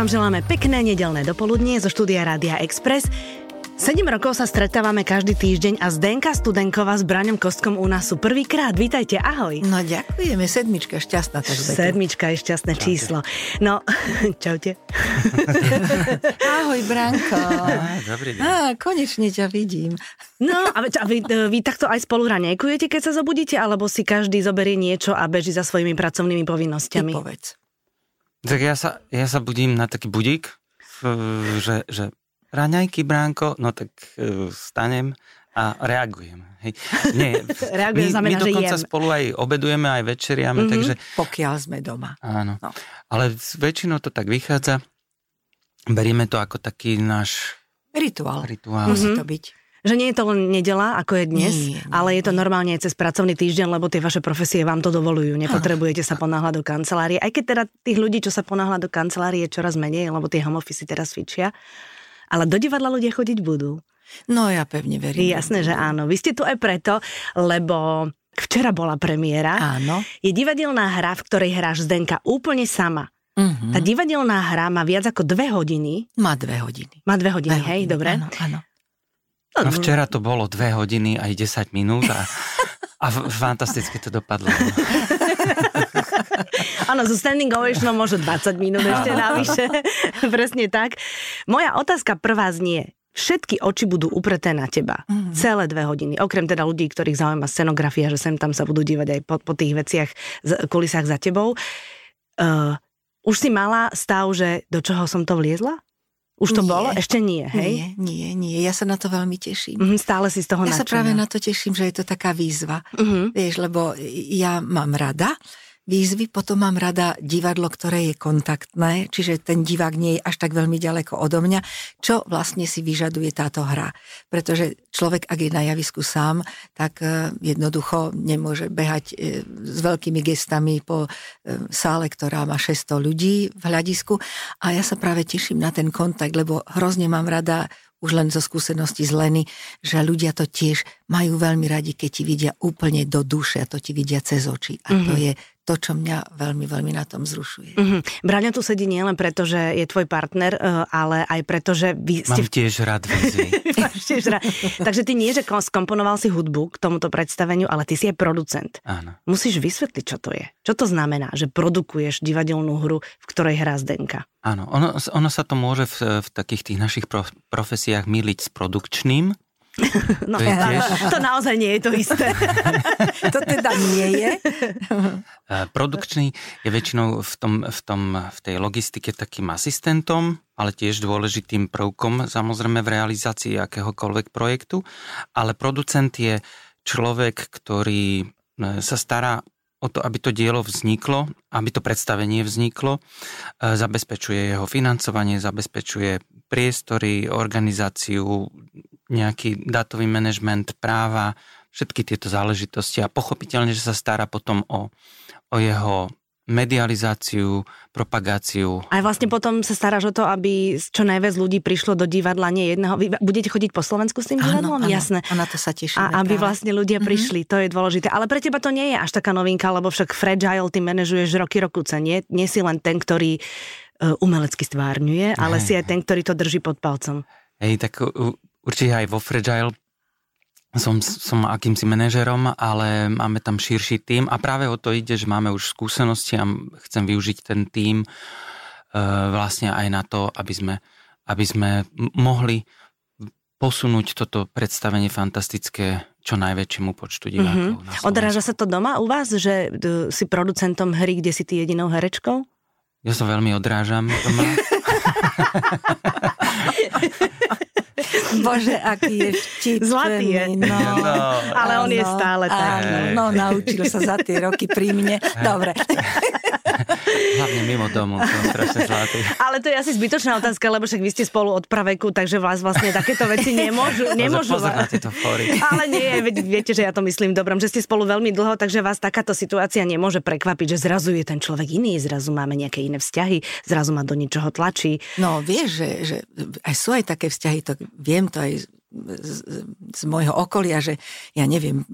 vám želáme pekné nedeľné dopoludnie zo štúdia Rádia Express. 7 rokov sa stretávame každý týždeň a Zdenka Studenková s Braňom Kostkom u nás sú prvýkrát. Vítajte, ahoj. No ďakujeme, sedmička, šťastná. Sedmička je šťastné číslo. No, čaute. Ahoj, Branko. Dobrý deň. Konečne ťa vidím. No, a vy takto aj spolu ranejkujete, keď sa zobudíte, alebo si každý zoberie niečo a beží za svojimi pracovnými povinnosťami? Ty povedz. Tak ja sa budím na taký budík, že raňajky, Bránko, no tak stanem a reagujem. Hej. Nie, my dokonca spolu aj obedujeme, aj večeriame, takže... Pokiaľ sme doma. Áno, no. Ale väčšinou to tak vychádza, berieme to ako taký náš... Rituál. Musí to byť. Že nie je to len nedeľa, ako je dnes, ale je to normálne aj cez pracovný týždeň, lebo tie vaše profesie vám to dovolujú. Nepotrebujete sa ponáhľať do kancelárie. Aj keď teda tých ľudí, čo sa ponáhľa do kancelárie, je čoraz menej, lebo tie home office teraz fičia. Ale do divadla ľudia chodiť budú. No ja pevne verím. Jasné, že áno. Vy ste tu aj preto, lebo včera bola premiéra. Áno. Je divadelná hra, v ktorej hráš Zdenka úplne sama. Tá divadelná hra má viac ako 2 hodiny. Má dve hodiny, hej, dobre. Áno. No včera to bolo 2 hodiny aj 10 minút a fantasticky to dopadlo. Áno, so standing ovationom možno 20 minút ešte navyše. Presne tak. Moja otázka prvá znie, všetky oči budú upreté na teba. Celé 2 hodiny. Okrem teda ľudí, ktorých zaujíma scenografia, že sem tam sa budú dívať aj po tých veciach, kulisách za tebou. Už si mala stav, že do čoho som to vliezla? Už to bolo? Ešte nie, hej? Nie. Ja sa na to veľmi teším. Stále si z toho nadšená. Ja sa práve na to teším, že je to taká výzva. Vieš, lebo ja mám rada výzvy, potom mám rada divadlo, ktoré je kontaktné, čiže ten divák nie je až tak veľmi ďaleko odo mňa, čo vlastne si vyžaduje táto hra. Pretože človek, ak je na javisku sám, tak jednoducho nemôže behať s veľkými gestami po sále, ktorá má 600 ľudí v hľadisku. A ja sa práve teším na ten kontakt, lebo hrozne mám rada už len zo skúsenosti z Leny, že ľudia to tiež majú veľmi radi, keď ti vidia úplne do duše a to ti vidia cez oči. A to je to, čo mňa veľmi, veľmi na tom zrušuje. Braňo tu sedí nielen preto, že je tvoj partner, ale aj preto, že vy ste... Mám tiež rád výzvy. Takže ty nie, že skomponoval si hudbu k tomuto predstaveniu, ale ty si aj producent. Áno. Musíš vysvetliť, čo to je. Čo to znamená, že produkuješ divadelnú hru, v ktorej hrá Zdenka? Áno, ono sa to môže v takých tých našich profesiách myliť s produkčným. No, to, to naozaj nie je to isté. To teda nie je. Produkčný je väčšinou v tej logistike takým asistentom, ale tiež dôležitým prvkom samozrejme v realizácii akéhokoľvek projektu. Ale producent je človek, ktorý sa stará o to, aby to dielo vzniklo, aby to predstavenie vzniklo, zabezpečuje jeho financovanie, zabezpečuje priestory, organizáciu, nejaký dátový manažment, práva, všetky tieto záležitosti a pochopiteľne, že sa stará potom o jeho medializáciu, propagáciu. A vlastne potom sa staráš o to, aby čo najviac ľudí prišlo do divadla, nie jedného. Vy budete chodiť po Slovensku s tým divadlom? Áno, jasné. A na to sa tešíme. A aby vlastne ľudia prišli, to je dôležité. Ale pre teba to nie je až taká novinka, lebo však Fragile ty manažuješ roky, nie si len ten, ktorý umelecky stvárňuje, ale si aj ten, ktorý to drží pod palcom. Hej, tak určite aj vo Fragile Som akýmsi manažerom, ale máme tam širší tím a práve o to ide, že máme už skúsenosti a chcem využiť ten tím vlastne aj na to, aby sme mohli posunúť toto predstavenie fantastické čo najväčšiemu počtu divákov. Odráža sa to doma u vás, že si producentom hry, kde si ty jedinou herečkou? Ja sa veľmi odrážam doma. Bože, aký je vtipný. Zlatý je. No, ale on je stále taký. No, naučil sa za tie roky pri mne. Dobre. Hlavne mimo domu, som strašne zlatý. Ale to je asi zbytočná otázka, lebo však vy ste spolu od praveku, takže vás vlastne takéto veci nemôžu. Pozernáte to fóry. Ale nie, viete, že ja to myslím dobrom, že ste spolu veľmi dlho, takže vás takáto situácia nemôže prekvapiť, že zrazu je ten človek iný, zrazu máme nejaké iné vzťahy, zrazu ma do ničoho tlačí. No vieš, že aj sú aj také vzťahy, to viem to aj z môjho okolia, že ja neviem,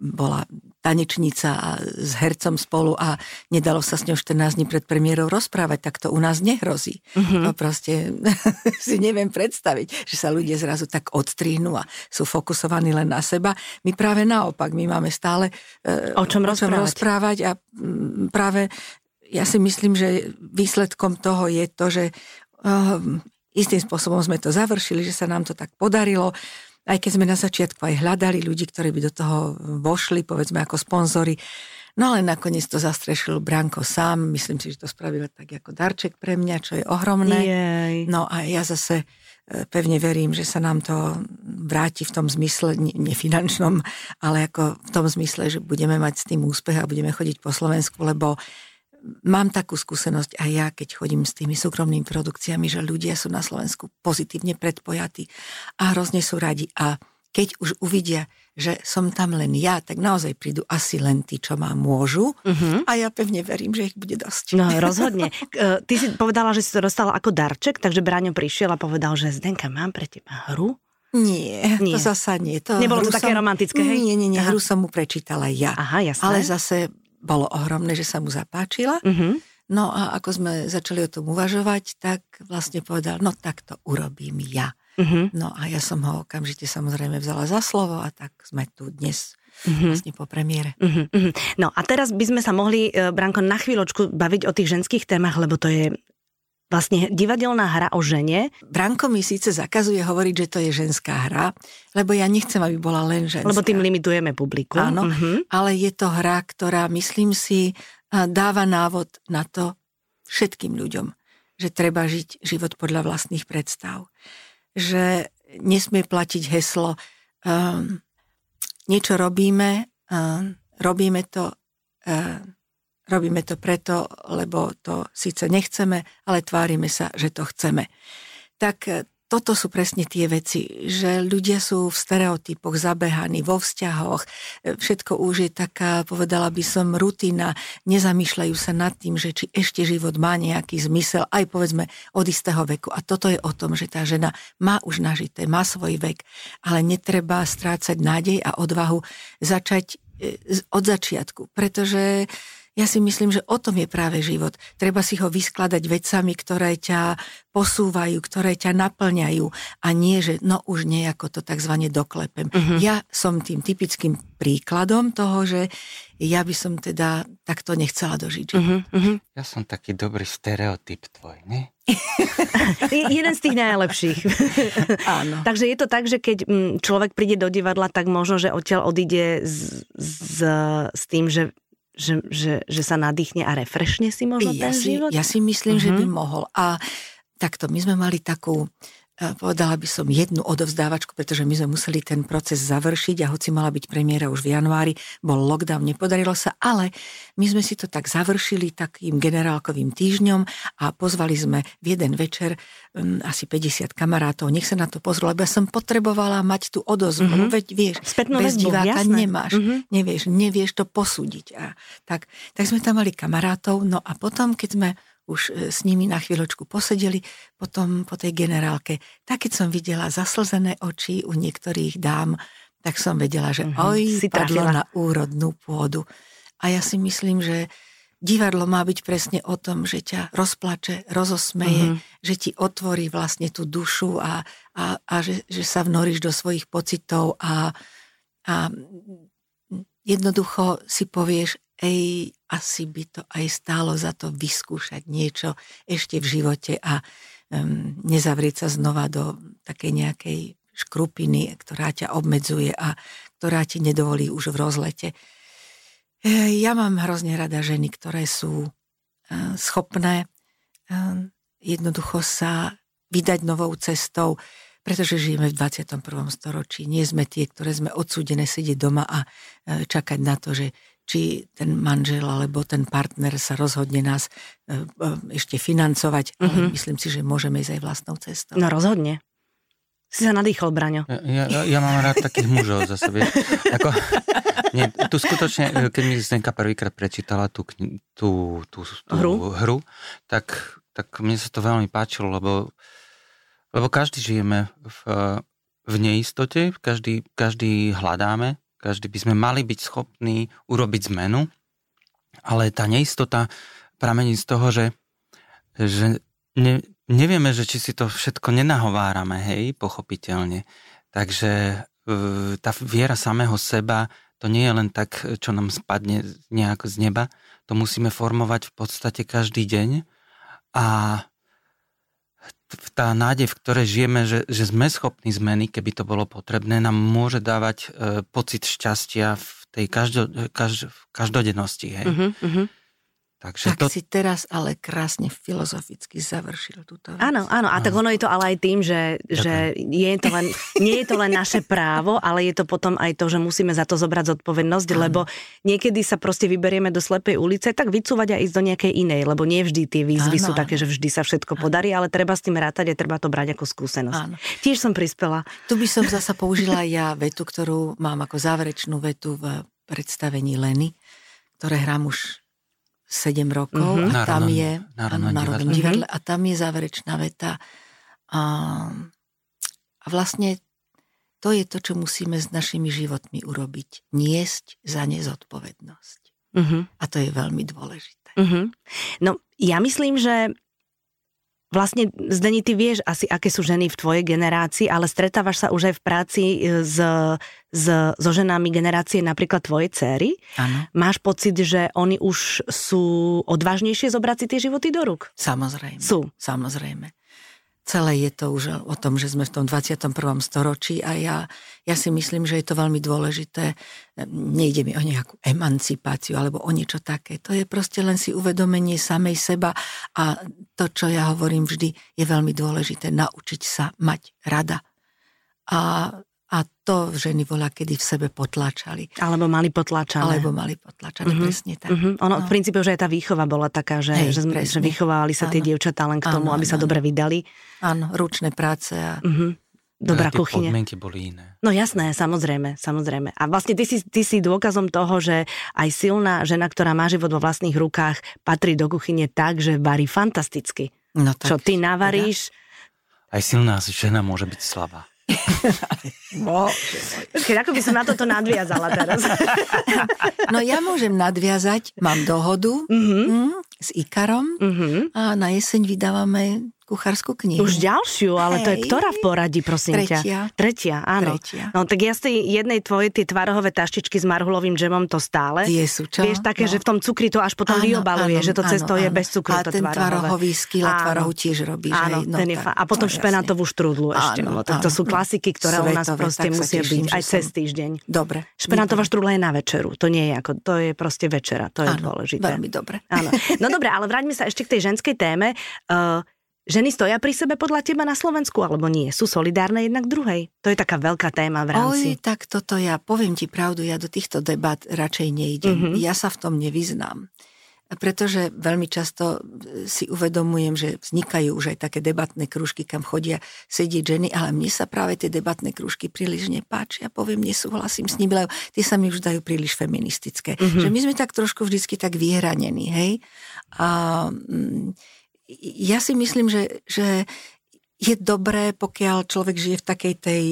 bola tanečnica a s hercom spolu a nedalo sa s ňou 14 dní pred premiérou rozprávať, tak to u nás nehrozí. Mm-hmm. No proste si neviem predstaviť, že sa ľudia zrazu tak odstrihnú a sú fokusovaní len na seba. My práve naopak, my máme stále o čom rozprávať a práve ja si myslím, že výsledkom toho je to, že istým spôsobom sme to završili, že sa nám to tak podarilo, aj keď sme na začiatku aj hľadali ľudí, ktorí by do toho vošli, povedzme ako sponzori. No ale nakoniec to zastrešil Branko sám, myslím si, že to spravil tak ako darček pre mňa, čo je ohromné. Jej. No a ja zase pevne verím, že sa nám to vráti v tom zmysle, nefinančnom, ale ako v tom zmysle, že budeme mať s tým úspech a budeme chodiť po Slovensku, lebo mám takú skúsenosť aj ja, keď chodím s tými súkromnými produkciami, že ľudia sú na Slovensku pozitívne predpojatí a hrozne sú radi. A keď už uvidia, že som tam len ja, tak naozaj prídu asi len tí, čo ma môžu. Uh-huh. A ja pevne verím, že ich bude dosť. No rozhodne. Ty si povedala, že si to dostala ako darček, takže Braňo prišiel a povedal, že Zdenka, mám pre teba hru. Nie, to zasa nie. To nebolo to také romantické, hej? Nie, hru som mu prečítala ja. Aha, jasné. Ale zase bolo ohromné, že sa mu zapáčila. Mm-hmm. No a ako sme začali o tom uvažovať, tak vlastne povedal, no tak to urobím ja. Mm-hmm. No a ja som ho okamžite samozrejme vzala za slovo a tak sme tu dnes vlastne po premiére. No a teraz by sme sa mohli, Branko, na chvíľočku baviť o tých ženských témach, lebo to je vlastne divadelná hra o žene. Branko mi síce zakazuje hovoriť, že to je ženská hra, lebo ja nechcem, aby bola len ženská. Lebo tým limitujeme publikum. Áno, ale je to hra, ktorá, myslím si, dáva návod na to všetkým ľuďom, že treba žiť život podľa vlastných predstav. Že nesmie platiť heslo niečo robíme, robíme to preto, lebo to síce nechceme, ale tvárime sa, že to chceme. Tak toto sú presne tie veci, že ľudia sú v stereotypoch zabehaní, vo vzťahoch, všetko už je taká, povedala by som, rutina, nezamýšľajú sa nad tým, že či ešte život má nejaký zmysel, aj povedzme od istého veku. A toto je o tom, že tá žena má už nažité, má svoj vek, ale netreba strácať nádej a odvahu začať od začiatku, pretože ja si myslím, že o tom je práve život. Treba si ho vyskladať vecami, ktoré ťa posúvajú, ktoré ťa naplňajú a nie, že no už nejako to takzvané doklepem. Uh-huh. Ja som tým typickým príkladom toho, že ja by som teda takto nechcela dožiť. Uh-huh. Uh-huh. Ja som taký dobrý stereotyp tvoj, nie? Jeden z tých najlepších. Áno. Takže je to tak, že keď človek príde do divadla, tak možno, že odtiaľ odíde s tým, že sa nadýchne a refreshne si možno ten život? Ja si myslím, že by mohol. A takto, my sme mali takú, povedala by som, jednu odovzdávačku, pretože my sme museli ten proces završiť a hoci mala byť premiéra už v januári, bol lockdown, nepodarilo sa, ale my sme si to tak završili takým generálkovým týždňom a pozvali sme v jeden večer asi 50 kamarátov, nech sa na to pozrú, lebo ja som potrebovala mať tú odozvu, veď vieš, spätnú bez väzbu, diváka jasné. Nemáš, nevieš to posúdiť. A tak sme tam mali kamarátov, no a potom, keď sme už s nimi na chvíľočku posedeli, potom po tej generálke. Tak keď som videla zaslzené oči u niektorých dám, tak som vedela, že padlo na úrodnú pôdu. A ja si myslím, že divadlo má byť presne o tom, že ťa rozplače, rozosmeje, že ti otvorí vlastne tú dušu a že sa vnoríš do svojich pocitov a jednoducho si povieš, asi by to aj stálo za to vyskúšať niečo ešte v živote a nezavrieť sa znova do takej nejakej škrupiny, ktorá ťa obmedzuje a ktorá ti nedovolí už v rozlete. Ja mám hrozne rada ženy, ktoré sú schopné jednoducho sa vydať novou cestou, pretože žijeme v 21. storočí. Nie sme tie, ktoré sme odsúdené sedieť doma a čakať na to, že či ten manžel alebo ten partner sa rozhodne nás ešte financovať, ale myslím si, že môžeme ísť aj vlastnou cestou. No rozhodne. Si sa nadýchol, Braňo. Ja mám rád takých mužov za sebe. Tu skutočne, keď mi Zdenka prvýkrát prečítala tú hru, tak mne sa to veľmi páčilo, lebo každý žijeme v v neistote, každý hľadáme, každý by sme mali byť schopní urobiť zmenu, ale tá neistota pramení z toho, že nevieme, že či si to všetko nenahovárame, hej, pochopiteľne. Takže tá viera samého seba, to nie je len tak, čo nám spadne nejak z neba, to musíme formovať v podstate každý deň a tá nádej, v ktorej žijeme, že sme schopní zmeny, keby to bolo potrebné, nám môže dávať pocit šťastia v tej každodennosti. Hej. Uh-huh. Takže tak to... si teraz ale krásne filozoficky završil túto vec. Áno, a tak ono je to ale aj tým, že nie je to len naše právo, ale je to potom aj to, že musíme za to zobrať zodpovednosť, lebo niekedy sa proste vyberieme do slepej ulice, tak vycúvať a ísť do nejakej inej, lebo nie vždy tie výzvy sú také, že vždy sa všetko podarí, ale treba s tým rátať a treba to brať ako skúsenosť. Áno. Tiež som prispela. Tu by som zasa použila ja vetu, ktorú mám ako záverečnú vetu v predstavení Leny, ktoré hrám už 7 rokov a tam je Národnom divadle a tam je záverečná veta a vlastne to je to, čo musíme s našimi životmi urobiť. Niesť za nezodpovednosť. A to je veľmi dôležité. No ja myslím, že vlastne, Zdeni, ty vieš asi, aké sú ženy v tvojej generácii, ale stretávaš sa už aj v práci so ženami generácie napríklad tvojej dcery. Áno. Máš pocit, že oni už sú odvážnejšie zobrať si tie životy do rúk? Samozrejme. Sú. Samozrejme. Celé je to už o tom, že sme v tom 21. storočí a ja si myslím, že je to veľmi dôležité. Nejde mi o nejakú emancipáciu alebo o niečo také. To je proste len si uvedomenie samej seba a to, čo ja hovorím vždy, je veľmi dôležité naučiť sa mať rada. A to ženy voľakedy v sebe potláčali. Alebo mali potláčané, presne tak. Ono v princípe už aj tá výchova bola taká, že vychovávali sa tie dievčatá len k tomu, aby sa dobre vydali. Áno, ručné práce a... Dobrá kuchyňa. Podmienky boli iné. No jasné, samozrejme. A vlastne ty si dôkazom toho, že aj silná žena, ktorá má život vo vlastných rukách, patrí do kuchyne tak, že varí fantasticky. No tak, čo ty navaríš... Aj silná žena môže byť slabá. Ako by som na toto nadviazala teraz? No ja môžem nadviazať, mám dohodu s Ikarom a na jeseň vydávame kuchársku knihu. Už ďalšiu, ale to je ktorá v poradí, prosím ťa? Tretia. Áno. No tak ja z tej jednej tvojej tie tvarohové taštičky s marhulovým džemom to stále. Tie sú, čo? Vieš také, že v tom cukri to až potom vyobaluje, že to cesto je bez cukru. A to ten tvarohový skýla tvarohu tiež robíš. Áno, no, ten je fakt. A potom špenátovú štrúdlu ešte. Áno, tak to sú klasiky, ktoré u nás proste musia byť aj cez týždeň. Dobre. Špenátová štrúdla je na večeru. To nie je ako, to je proste večera. To je dôležité. Veľmi dobre. Áno. No dobre, ale vráťme sa ešte k tej ženskej téme. Ženy stoja pri sebe podľa teba na Slovensku, alebo nie? Sú solidárne jednak druhej? To je taká veľká téma v rámci. Oj, tak toto ja, poviem ti pravdu, ja do týchto debát radšej nejdem. Ja sa v tom nevyznám. Pretože veľmi často si uvedomujem, že vznikajú už aj také debatné krúžky, kam chodia sedieť ženy, ale mne sa práve tie debatné krúžky príliš nepáčia. Poviem, nesúhlasím s nimi, lebo tie sa mi už dajú príliš feministické. Že my sme tak trošku vždycky tak vyhranení, hej? A... ja si myslím, že je dobré, pokiaľ človek žije v takej tej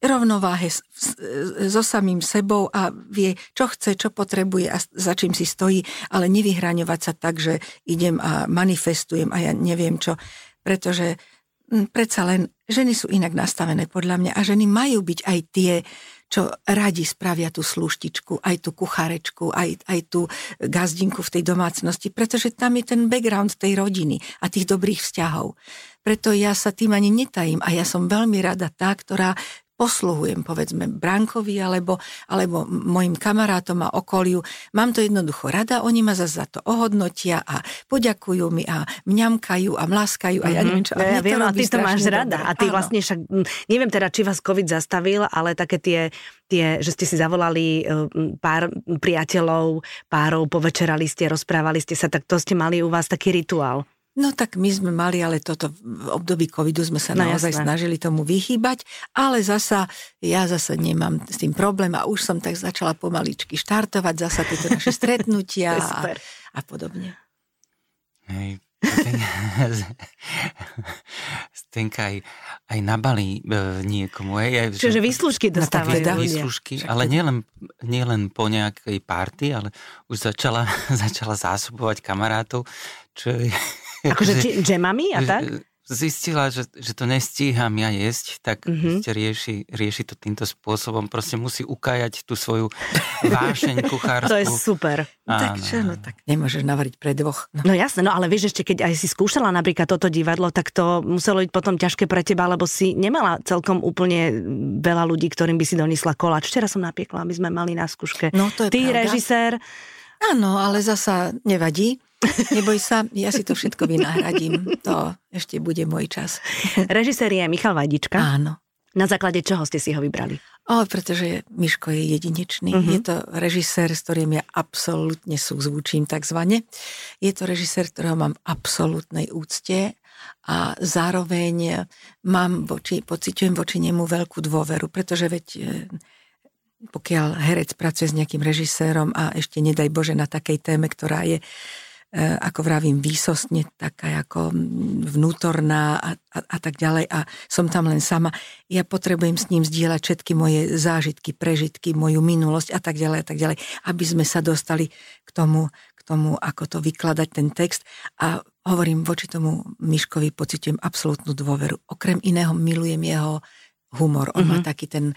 rovnováhe so samým sebou a vie, čo chce, čo potrebuje a za čím si stojí, ale nevyhraňovať sa tak, že idem a manifestujem a ja neviem čo, pretože predsa len ženy sú inak nastavené podľa mňa a ženy majú byť aj tie, čo radi spravia tú sluštičku, aj tú kuchárečku, aj tú gazdinku v tej domácnosti, pretože tam je ten background tej rodiny a tých dobrých vzťahov. Preto ja sa tým ani netajím a ja som veľmi rada tá, ktorá posluhujem, povedzme, Brankovi alebo mojim kamarátom a okoliu. Mám to jednoducho rada, oni ma zase za to ohodnotia a poďakujú mi a mňamkajú a mláskajú a ja neviem čo. Ja viem, a ty to máš rada. A ty vlastne však, neviem teda, či vás COVID zastavil, ale také tie, že ste si zavolali pár priateľov, párov, povečerali ste, rozprávali ste sa, tak to ste mali u vás taký rituál. No tak my sme mali, ale toto v období covidu sme sa naozaj snažili tomu vychýbať, ale ja zasa nemám s tým problém a už som tak začala pomaličky štartovať zasa tieto naše stretnutia a podobne. Hej, Zdenka aj nabalí niekomu. Čiže výslužky dostávajú ľudia. Výslužky, ale nielen po nejakej party, ale už začala zásobovať kamarátov. Čo je, akože džemami a tak? Zistila, že to nestíham ja jesť, tak rieši to týmto spôsobom. Proste musí ukájať tú svoju vášeň kuchársku. To je super. Áno. Tak nemôžeš navariť pre dvoch. No jasne, no ale vieš, ešte keď aj si skúšala napríklad toto divadlo, tak to muselo byť potom ťažké pre teba, lebo si nemala celkom úplne veľa ľudí, ktorým by si donesla koláč. Včera som napiekla, aby sme mali na skúške. No, to je ty, pravda. Režisér. Áno, ale zasa nevadí. Neboj sa, ja si to všetko vynahradím. To ešte bude môj čas. Režisér je Michal Vajdička. Áno. Na základe čoho ste si ho vybrali? Pretože Miško je jedinečný. Je to režisér, s ktorým ja absolútne súzvučím takzvane. Je to režisér, ktorého mám v absolútnej úcte a zároveň pociťujem voči nemu veľkú dôveru, pretože veď pokiaľ herec pracuje s nejakým režisérom a ešte nedaj Bože na takej téme, ktorá je, ako vravím, výsostne taká ako vnútorná a tak ďalej a som tam len sama. Ja potrebujem s ním zdieľať všetky moje zážitky, prežitky, moju minulosť a tak ďalej, aby sme sa dostali k tomu, ako to vykladať ten text a hovorím voči tomu Miškovi pociťujem absolútnu dôveru. Okrem iného milujem jeho humor. On má taký ten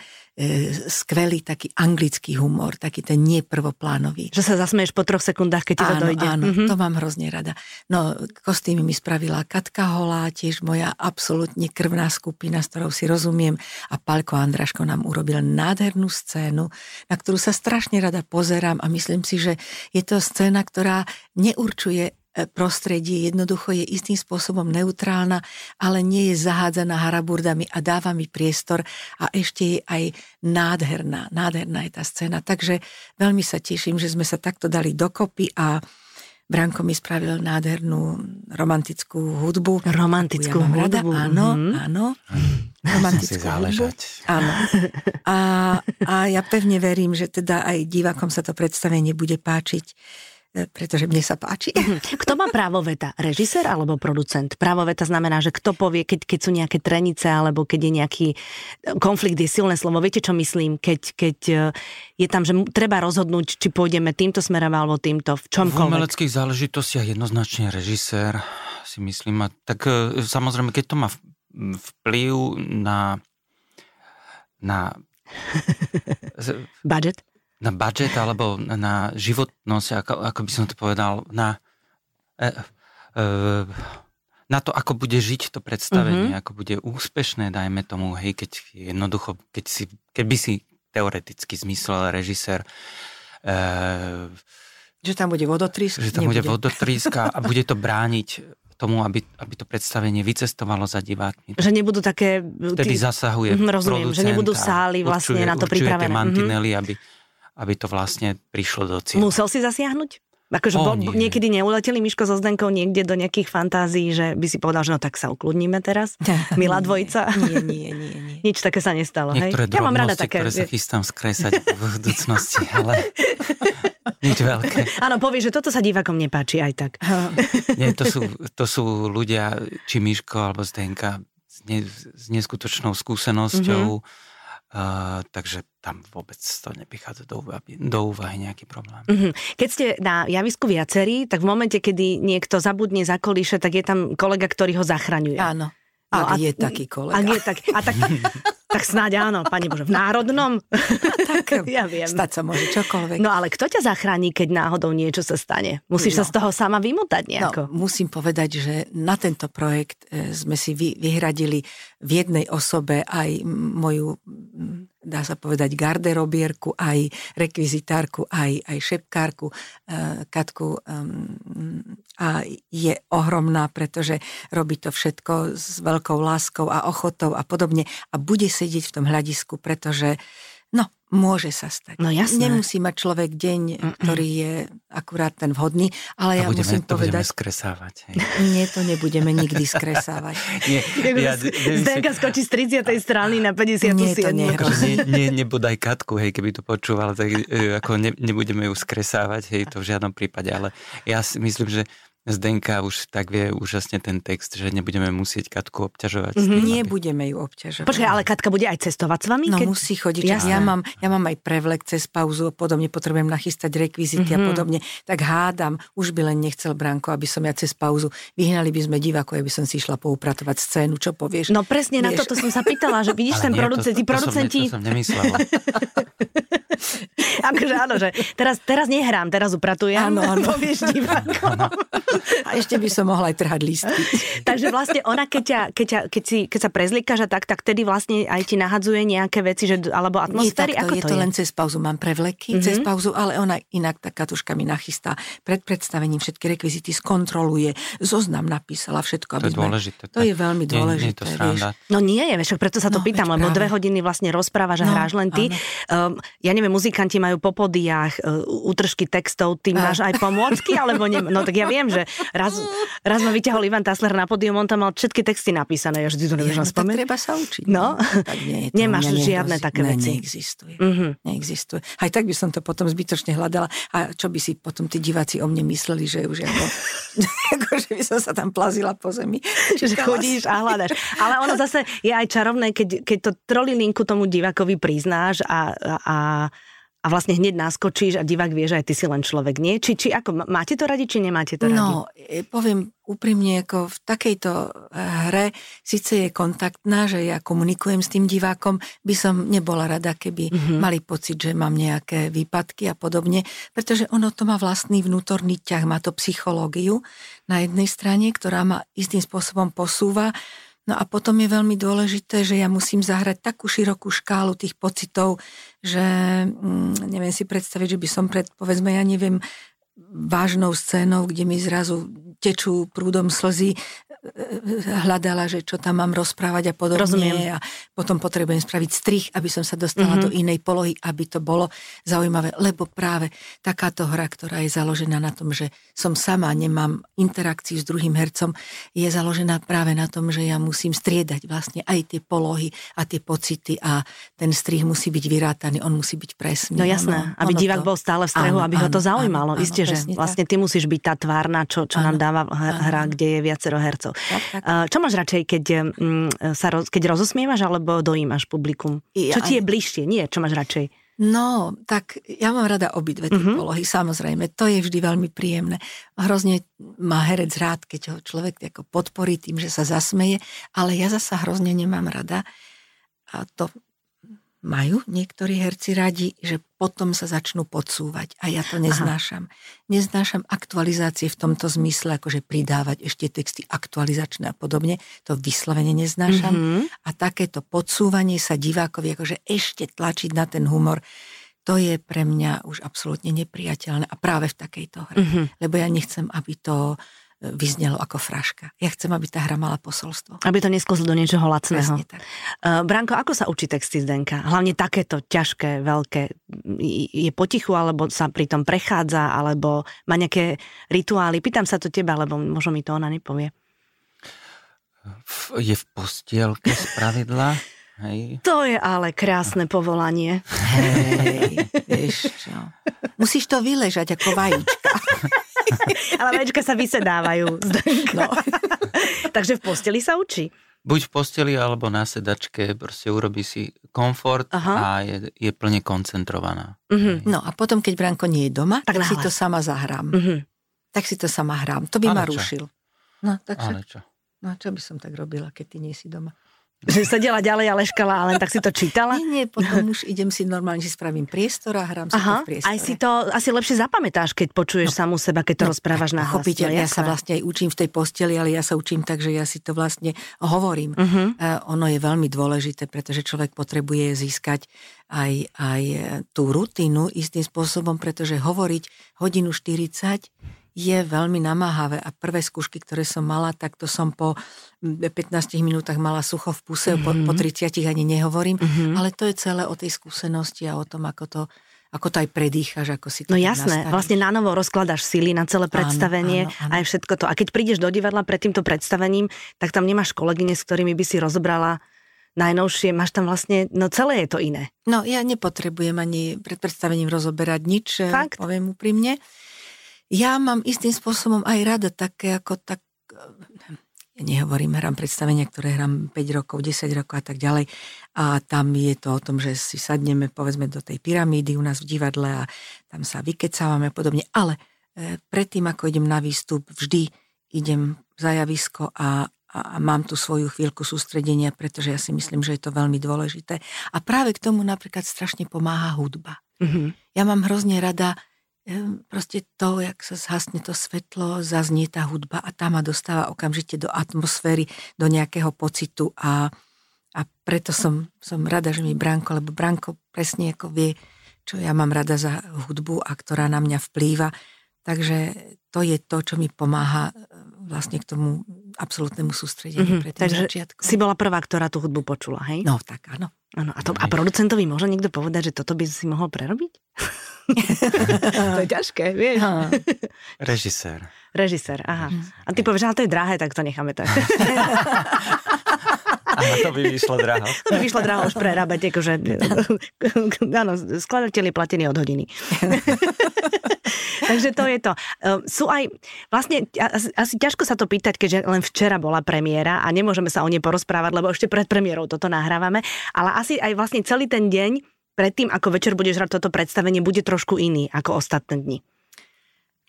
skvelý, taký anglický humor, taký ten neprvoplánový. Že sa zasmeješ po 3 sekundách, keď ti to dojde. Áno, to mám hrozne rada. No, kostýmy mi spravila Katka Holá, tiež moja absolútne krvná skupina, s ktorou si rozumiem. A Pálko Andráško nám urobil nádhernú scénu, na ktorú sa strašne rada pozerám a myslím si, že je to scéna, ktorá neurčuje prostredie, jednoducho je istým spôsobom neutrálna, ale nie je zahádzaná haraburdami a dáva mi priestor a ešte je aj nádherná. Nádherná je tá scéna. Takže veľmi sa teším, že sme sa takto dali dokopy a Branko mi spravil nádhernú romantickú hudbu. Romantickú ja hudbu. Rada. Áno. Romantickú hudbu. Áno. A ja pevne verím, že teda aj divákom sa to predstavenie bude páčiť, pretože mne sa páči. Kto má právo veta? Režisér alebo producent? Právo veta znamená, že kto povie, keď sú nejaké trenice, alebo keď je nejaký konflikt, je silné slovo. Viete, čo myslím? Keď je tam, že treba rozhodnúť, či pôjdeme týmto smerom, alebo týmto, v čomkoľvek. V umeleckých záležitostiach jednoznačne režisér, si myslím. A tak samozrejme, keď to má vplyv na budget? Na budžet, alebo na životnosť, ako by som to povedal, na to, ako bude žiť to predstavenie, ako bude úspešné, dajme tomu, hej, keď jednoducho, keby si teoreticky zmyslel režisér, že tam bude vodotrísk, a bude to brániť tomu, aby to predstavenie vycestovalo za divákmi. Že nebudú také... Vtedy zasahuje producent. Rozumiem, že nebudú sály vlastne na to pripravené. Určuje tie mantinely, aby to vlastne prišlo do cieľa. Musel si zasiahnuť? Akože niekedy neuleteli Miško so Zdenkou niekde do nejakých fantázií, že by si povedal, že no tak sa ukludníme teraz, milá dvojica. Nie. Nič také sa nestalo. Niektoré hej? Ja mám rada také, ktoré sa chystám skresať v budúcnosti, ale nič veľké. Áno, povie, že toto sa divákom nepáči aj tak. Nie, to sú ľudia, či Miško alebo Zdenka s neskutočnou skúsenosťou, takže tam vôbec to neprichádza do úvahy nejaký problém. Keď ste na javisku viacerí, tak v momente, kedy niekto zabudne za kolíše, tak je tam kolega, ktorý ho zachraňuje. Áno. Ak je taký kolega. Tak snáď áno, pani Bože, v národnom. Tak ja viem. Stať sa môže čokoľvek. No ale kto ťa zachráni, keď náhodou niečo sa stane? Musíš sa z toho sama vymotať nejako. No, musím povedať, že na tento projekt sme si vyhradili v jednej osobe aj moju, dá sa povedať, garderobierku, aj rekvizitárku, aj šepkárku, Katku. A je ohromná, pretože robí to všetko s veľkou láskou a ochotou a podobne. A bude si sedieť v tom hľadisku, pretože môže sa stať. No jasné. Nemusí mať človek deň, ktorý je akurát ten vhodný, ale ja musím povedať... To budeme skresávať. Hej. Nie, to nebudeme nikdy skresávať. Zdenka skočí z 30. strany na 57. Nie, to nehrozí. Nebodaj Katku, hej, keby to počúvala, tak nebudeme ju skresávať, hej, to v žiadnom prípade, ale ja si myslím, že Zdenka už tak vie úžasne ten text, že nebudeme musieť Katku obťažovať. Nebudeme ju obťažovať. Počkaj, ale Katka bude aj cestovať s vami? No musí chodiť. Ja mám aj prevlek cez pauzu a podobne, potrebujem nachystať rekvizity a podobne. Tak hádam, už by len nechcel Branko, aby som ja cez pauzu, vyhnali by sme divákov, aby som si išla poupratovať scénu, čo povieš? No presne na toto som sa pýtala, že vidíš, ale ten producenti. To som nemyslela. Akože áno, že teraz nehrám, teraz upratujem. Áno. Povieš divákom. A ešte by som mohla aj trhať lístky. Takže vlastne ona, keď sa prezlikáš a tak tedy vlastne aj ti nahadzuje nejaké veci, že, alebo atmosféry. Ako je to len cez pauzu, mám prevleky cez pauzu, ale ona inak tá Katuška mi nachystá. Pred predstavením všetky rekvizity skontroluje, zoznam napísala, všetko. To je dôležité. To je veľmi dôležité. Nie je to sranda. No nie je, však preto sa to pýtam, lebo 2 hodiny vlastne rozprávaš a hráš len ty. Ja neviem, muzikanti majú po podiach útržky textov, ty máš aj pomôcky, alebo nie? No tak ja viem, že raz ma vyťahol Ivan Tásler na pódium, on tam mal všetky texty napísané, ja vždy to nevieš spomenúť. Treba sa učiť. No, tak nie je to. Nemáš žiadne také veci. Neexistuje. Neexistuje. Aj tak by som to potom zbytočne hľadala a čo by si potom tí diváci o mne mysleli, že už že by som sa tam plazila po zemi. Čiže chodíš a hľadaš. Ale ono zase je aj čarovné, keď to trolilinku tomu divákovi priznáš a vlastne hneď naskočíš a divák vie, že aj ty si len človek, nie? Či ako, máte to radi, či nemáte to radi? No, poviem úprimne, ako v takejto hre, síce je kontaktná, že ja komunikujem s tým divákom, by som nebola rada, keby mali pocit, že mám nejaké výpadky a podobne, pretože ono to má vlastný vnútorný ťah, má to psychológiu na jednej strane, ktorá ma istým spôsobom posúva. No a potom je veľmi dôležité, že ja musím zahrať takú širokú škálu tých pocitov, že neviem si predstaviť, že by som povedzme, ja neviem, vážnou scénou, kde mi zrazu tečú prúdom slzy, hľadala, že čo tam mám rozprávať a podobne. Rozumiem. A potom potrebujem spraviť strih, aby som sa dostala do inej polohy, aby to bolo zaujímavé. Lebo práve takáto hra, ktorá je založená na tom, že som sama, nemám interakciu s druhým hercom, je založená práve na tom, že ja musím striedať vlastne aj tie polohy a tie pocity a ten strih musí byť vyrátaný, on musí byť presný. No jasné, aby divák bol stále v strehu, aby ho to zaujímalo. Isté, že vlastne ty musíš byť tá tvár, na čo nám dáva hra, kde je viacero hercov. Tak. Čo máš radšej, keď rozosmievaš alebo dojímaš publikum? Čo ti je bližšie? Nie, čo máš radšej? No, tak ja mám rada obidve tie polohy, samozrejme. To je vždy veľmi príjemné. Hrozne má herec rád, keď ho človek podporí tým, že sa zasmeje, ale ja zasa hrozne nemám rada. A to majú niektorí herci radi, že potom sa začnú podsúvať a ja to neznášam. Aha. Neznášam aktualizácie v tomto zmysle, akože pridávať ešte texty aktualizačné a podobne, to vyslovene neznášam. A takéto podsúvanie sa divákovi, akože ešte tlačiť na ten humor, to je pre mňa už absolútne nepriateľné a práve v takejto hre. Lebo ja nechcem, aby to vyznelo ako fraška. Ja chcem, aby tá hra mala posolstvo. Aby to nesklzlo do niečoho lacného. Branko, ako sa učí texty Zdenka? Hlavne takéto ťažké, veľké. Je potichu, alebo sa pri tom prechádza, alebo má nejaké rituály? Pýtam sa to teba, lebo možno mi to ona nepovie. Je v postielke spravidla. Hej. To je ale krásne povolanie. Hej, vieš čo. Musíš to vyležať ako vajíčka. Ale vajíčka sa vysedávajú. No. Takže v posteli sa učí. Buď v posteli, alebo na sedačke, proste urobí si komfort a je plne koncentrovaná. No a potom, keď Branko nie je doma, tak si to sama zahrám. Tak si to sama hrám. To by ma rušil. No, takže, no čo by som tak robila, keď ty nie si doma? Že sedela ďalej a leškala a len tak si to čítala? Nie, potom už idem si normálne, že spravím priestor a hrám si to v priestore. Aj si to asi lepšie zapamätáš, keď počuješ samú seba, keď to rozprávaš nahlas. Ja sa vlastne aj učím v tej posteli, ale ja sa učím tak, že ja si to vlastne hovorím. Ono je veľmi dôležité, pretože človek potrebuje získať aj tú rutinu istým spôsobom, pretože hovoriť 1:40 je veľmi namáhavé a prvé skúšky, ktoré som mala, tak to som po 15 minútach mala sucho v puse, po 30 ani nehovorím, ale to je celé o tej skúsenosti a o tom, ako to aj predýcháš, ako si to nastavíš. No jasné, vlastne na novo rozkladaš sily na celé predstavenie a aj všetko to. A keď prídeš do divadla pred týmto predstavením, tak tam nemáš kolegyne, s ktorými by si rozobrala najnovšie, máš tam vlastne, no celé je to iné. No ja nepotrebujem ani pred predstavením rozoberať nič, poviem úprimne. Ja mám istým spôsobom aj rada také ako tak, ja nehovorím, hrám predstavenia, ktoré hrám 5 rokov, 10 rokov a tak ďalej. A tam je to o tom, že si sadneme povedzme do tej pyramídy u nás v divadle a tam sa vykecávame a podobne. Ale predtým, ako idem na výstup, vždy idem za javisko a mám tu svoju chvíľku sústredenia, pretože ja si myslím, že je to veľmi dôležité. A práve k tomu napríklad strašne pomáha hudba. Mm-hmm. Ja mám hrozne rada proste to, jak sa zhasne to svetlo, zaznie tá hudba a tá ma dostáva okamžite do atmosféry, do nejakého pocitu a preto som rada, že mi Branko, lebo Branko presne ako vie, čo ja mám rada za hudbu a ktorá na mňa vplýva. Takže to je to, čo mi pomáha vlastne k tomu absolútnemu sústredeniu. Mm-hmm. Takže začiatkom. Si bola prvá, ktorá tú hudbu počula, hej? No, tak áno. Áno, a producentovi môže niekto povedať, že toto by si mohol prerobiť? To je ťažké, vieš? Režisér, aha. A ty povieš, ale to je drahé, tak to necháme tak. Áno, to by vyšlo draho. To by vyšlo draho už prerábať, akože, áno, skladateľ je platený od hodiny. Takže to je to. Sú aj, vlastne, asi ťažko sa to pýtať, keďže len včera bola premiéra a nemôžeme sa o nej porozprávať, lebo ešte pred premiérou toto nahrávame, ale asi aj vlastne celý ten deň, predtým, ako večer budeš hrať toto predstavenie, bude trošku iný ako ostatné dni.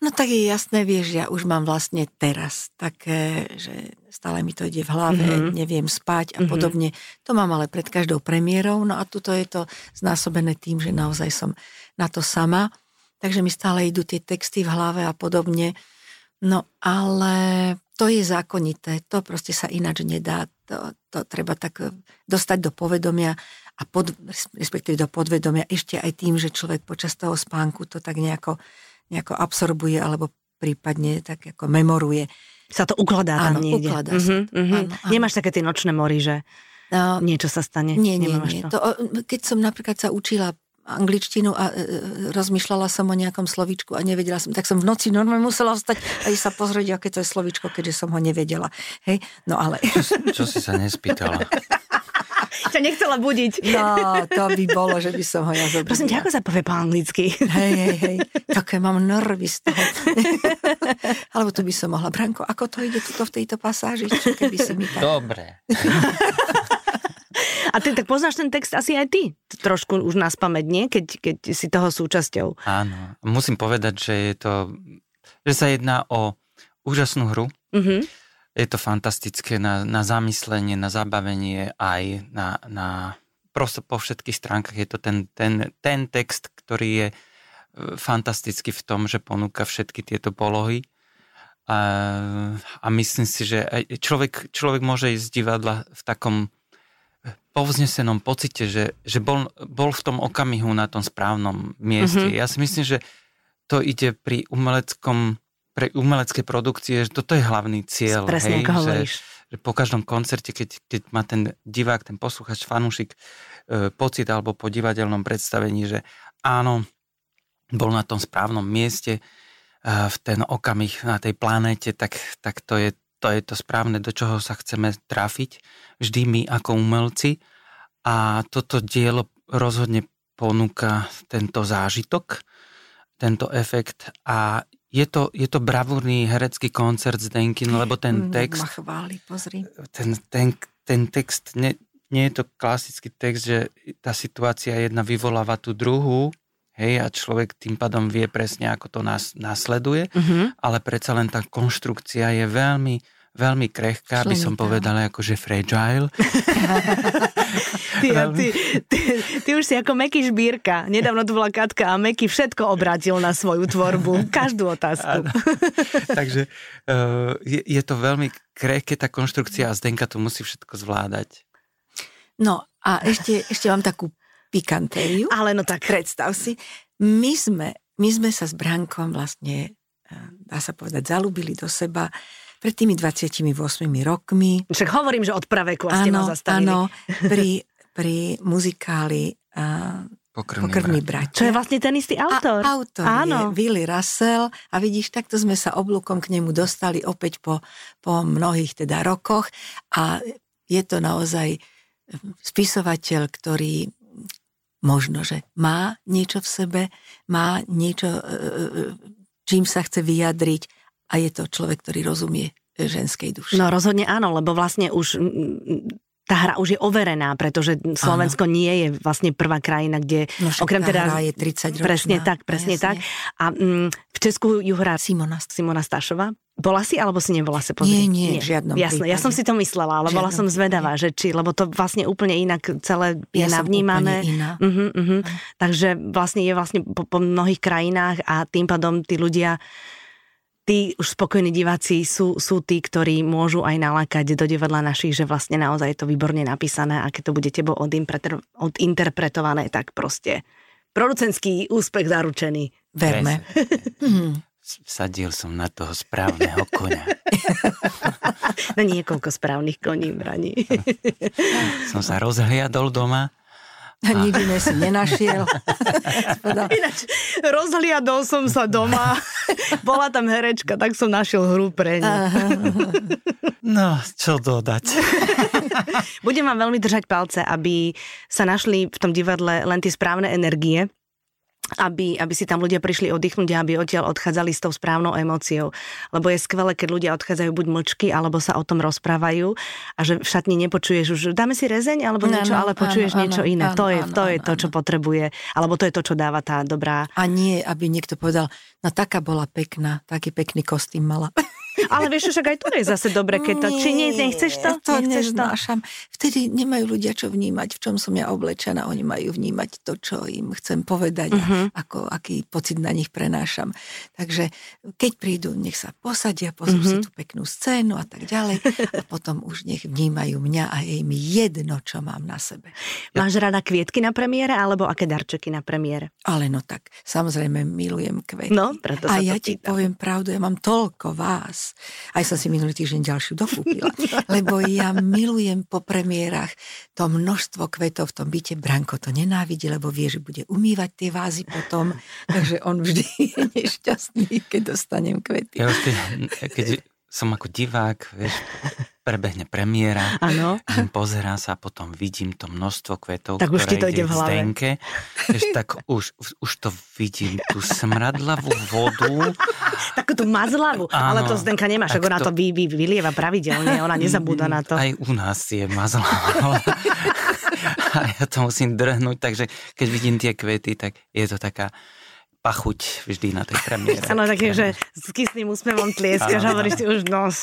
No tak je jasné, vieš, ja už mám vlastne teraz také, že stále mi to ide v hlave, neviem spať a podobne. To mám ale pred každou premiérou, no a tuto je to znásobené tým, že naozaj som na to sama, takže mi stále idú tie texty v hlave a podobne. No ale to je zákonité, to proste sa ináč nedá, to treba tak dostať do povedomia a respektíve do podvedomia ešte aj tým, že človek počas toho spánku to tak nejako absorbuje, alebo prípadne tak ako memoruje. Sa to ukladá tam niekde. Ukladá sa to. Áno. Nemáš také tie nočné mory, že niečo sa stane? Nie. To. Keď som napríklad sa učila angličtinu a rozmýšľala som o nejakom slovíčku a nevedela som, tak som v noci normálne musela vstať a sa pozrieť, aké to je slovíčko, keďže som ho nevedela. Hej? No ale... Čo si sa nespýtala? Ťa nechcela budiť. No, to by bolo, že by som ho ja zobudila. Prosím ťa, ako sa povie po anglicky? Hej. Také mám nervy z toho. Alebo tu by som mohla. Branko, ako to ide tuto v tejto pasáži? Čo keby si mi tak... Dobre. A ty tak poznáš ten text asi aj ty. Trošku už na spamäť, nie? Keď si toho súčasťou. Áno. Musím povedať, že je to... Že sa jedná o úžasnú hru. Mhm. Je to fantastické na zamyslenie, na zabavenie, aj na prosto po všetkých stránkach. Je to ten text, ktorý je fantastický v tom, že ponúka všetky tieto polohy. A myslím si, že aj človek môže ísť z divadla v takom povznesenom pocite, že bol v tom okamihu na tom správnom mieste. Mm-hmm. Ja si myslím, že to ide pri umeleckej produkcie, že toto je hlavný cieľ. Presne, hej, ako hovoríš. Že po každom koncerte, keď má ten divák, ten posluchač, fanúšik pocit alebo po divadelnom predstavení, že áno, bol na tom správnom mieste v ten okamih na tej planéte, tak to je to správne, do čoho sa chceme trafiť. Vždy my ako umelci. A toto dielo rozhodne ponúka tento zážitok, tento efekt a je to bravúrny herecký koncert Zdenky, lebo ten text... Ma chváli, pozri. Ten text, nie je to klasický text, že tá situácia jedna vyvoláva tú druhú, hej, a človek tým pádom vie presne, ako to nás nasleduje, ale predsa len tá konštrukcia je veľmi, veľmi krehká, by som povedala, akože fragile. Ty už si ako Meky Šbírka. Nedávno tu bola Katka a Meky všetko obrátil na svoju tvorbu. Každú otázku. Takže je to veľmi krehké tá konštrukcia a Zdenka to musí všetko zvládať. No a ešte mám takú pikantériu. Ale no tak. Predstav si. My sme sa s Brankom vlastne, dá sa povedať, zalúbili do seba pred tými 28 rokmi. Však hovorím, že od praveku a ste ma zastavili. Áno, pri muzikáli Pokrvný bratia. Čo je vlastne ten istý autor. Autor je Willy Russell a vidíš, takto sme sa oblúkom k nemu dostali opäť po mnohých teda rokoch a je to naozaj spisovateľ, ktorý možno, že má niečo v sebe, má niečo čím sa chce vyjadriť a je to človek, ktorý rozumie ženskej duši. No rozhodne áno, lebo vlastne už tá hra už je overená, pretože Slovensko nie je vlastne prvá krajina, kde no, okrem teda... hra je 30-ročná. Presne tak. A v Česku ju hrá Simona Stašová. Bola si, alebo si nebola sa pozrieť? Nie, v žiadnom prípade. Ja som si to myslela, ale bola som zvedavá, že či, lebo to vlastne úplne inak celé je navnímané. Takže vlastne je po mnohých krajinách a tým pádom tí ľudia, tí už spokojní diváci sú tí, ktorí môžu aj nalákať do divadla našich, že vlastne naozaj je to výborne napísané a keď to bude tebou odinterpretované, tak proste producentský úspech zaručený. Verme. Vsadil som na toho správneho koňa. Na niekoľko správnych koní, Brani. Som sa rozhliadol doma. A nič iné si nenašiel. Ináč, rozhliadol som sa doma. Bola tam herečka, tak som našiel hru pre ňu. No, čo dodať? Budem vám veľmi držať palce, aby sa našli v tom divadle len tie správne energie. Aby si tam ľudia prišli oddychnúť a aby odtiaľ odchádzali s tou správnou emóciou. Lebo je skvelé, keď ľudia odchádzajú buď mlčky, alebo sa o tom rozprávajú a že v šatni nepočuješ už, dáme si rezeň alebo niečo, ale počuješ niečo iné. To je to, čo potrebuje, alebo to je to, čo dáva tá dobrá... A nie, aby niekto povedal, no taká bola pekná, taký pekný kostým mala. Ale vieš, však aj to je zase dobre, keď to... Či nechceš to? To neznášam. Vtedy nemajú ľudia čo vnímať, v čom som ja oblečená. Oni majú vnímať to, čo im chcem povedať, aký pocit na nich prenášam. Takže keď prídu, nech sa posadia, pozrú si tú peknú scénu a tak ďalej. A potom už nech vnímajú mňa a je mi jedno, čo mám na sebe. Máš rada kvietky na premiére, alebo aké darčeky na premiére? Ale no tak, samozrejme milujem kvetky. No, preto sa to pýtam. A ja ti poviem pravdu, ja mám toľko vás. Aj som si minulý týždeň ďalšiu dokúpila, lebo ja milujem po premiérach to množstvo kvetov v tom byte. Branko to nenávidí, lebo vie, že bude umývať tie vázy potom, takže on vždy je nešťastný, keď dostanem kvety. Ja už keď som ako divák, vieš, prebehne premiéra, pozerám sa a potom vidím to množstvo kvetov, tak ktoré ide v Zdenke. Vieš, tak už to vidím, tú smradlavú vodu. Takú tú mazlavu, ale to Zdenka nemá, však ona to vylieva pravidelne, ona nezabúda na to. Aj u nás je mazlava. A ja to musím drhnúť, takže keď vidím tie kvety, tak je to taká pachuť vždy na tej premiére. Áno, také, že s kysným úsmevom tlieskaš a hovoríš si už nos.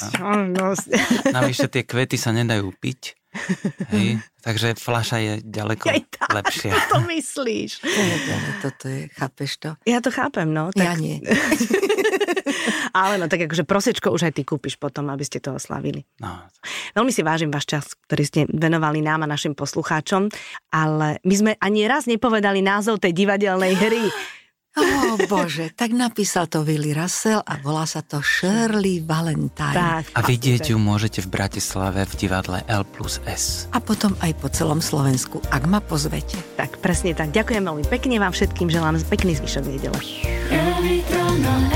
Navyše tie kvety sa nedajú piť, hej? Takže fľaša je ďaleko lepšia. To myslíš. Toto je, chápeš to? Ja to chápem, no. Tak... Ja nie. Ale no, tak akože prosečko už aj ty kúpiš potom, aby ste to oslavili. No. Veľmi si vážim váš čas, ktorý ste venovali nám a našim poslucháčom, ale my sme ani raz nepovedali názov tej divadelnej hry. Bože, tak napísal to Willy Russell a volá sa to Shirley Valentine. Tak, a vidieť ju môžete v Bratislave v divadle L plus S. A potom aj po celom Slovensku, ak ma pozvete. Tak, presne tak. Ďakujem veľmi pekne vám všetkým, želám pekný zvyšok nedele.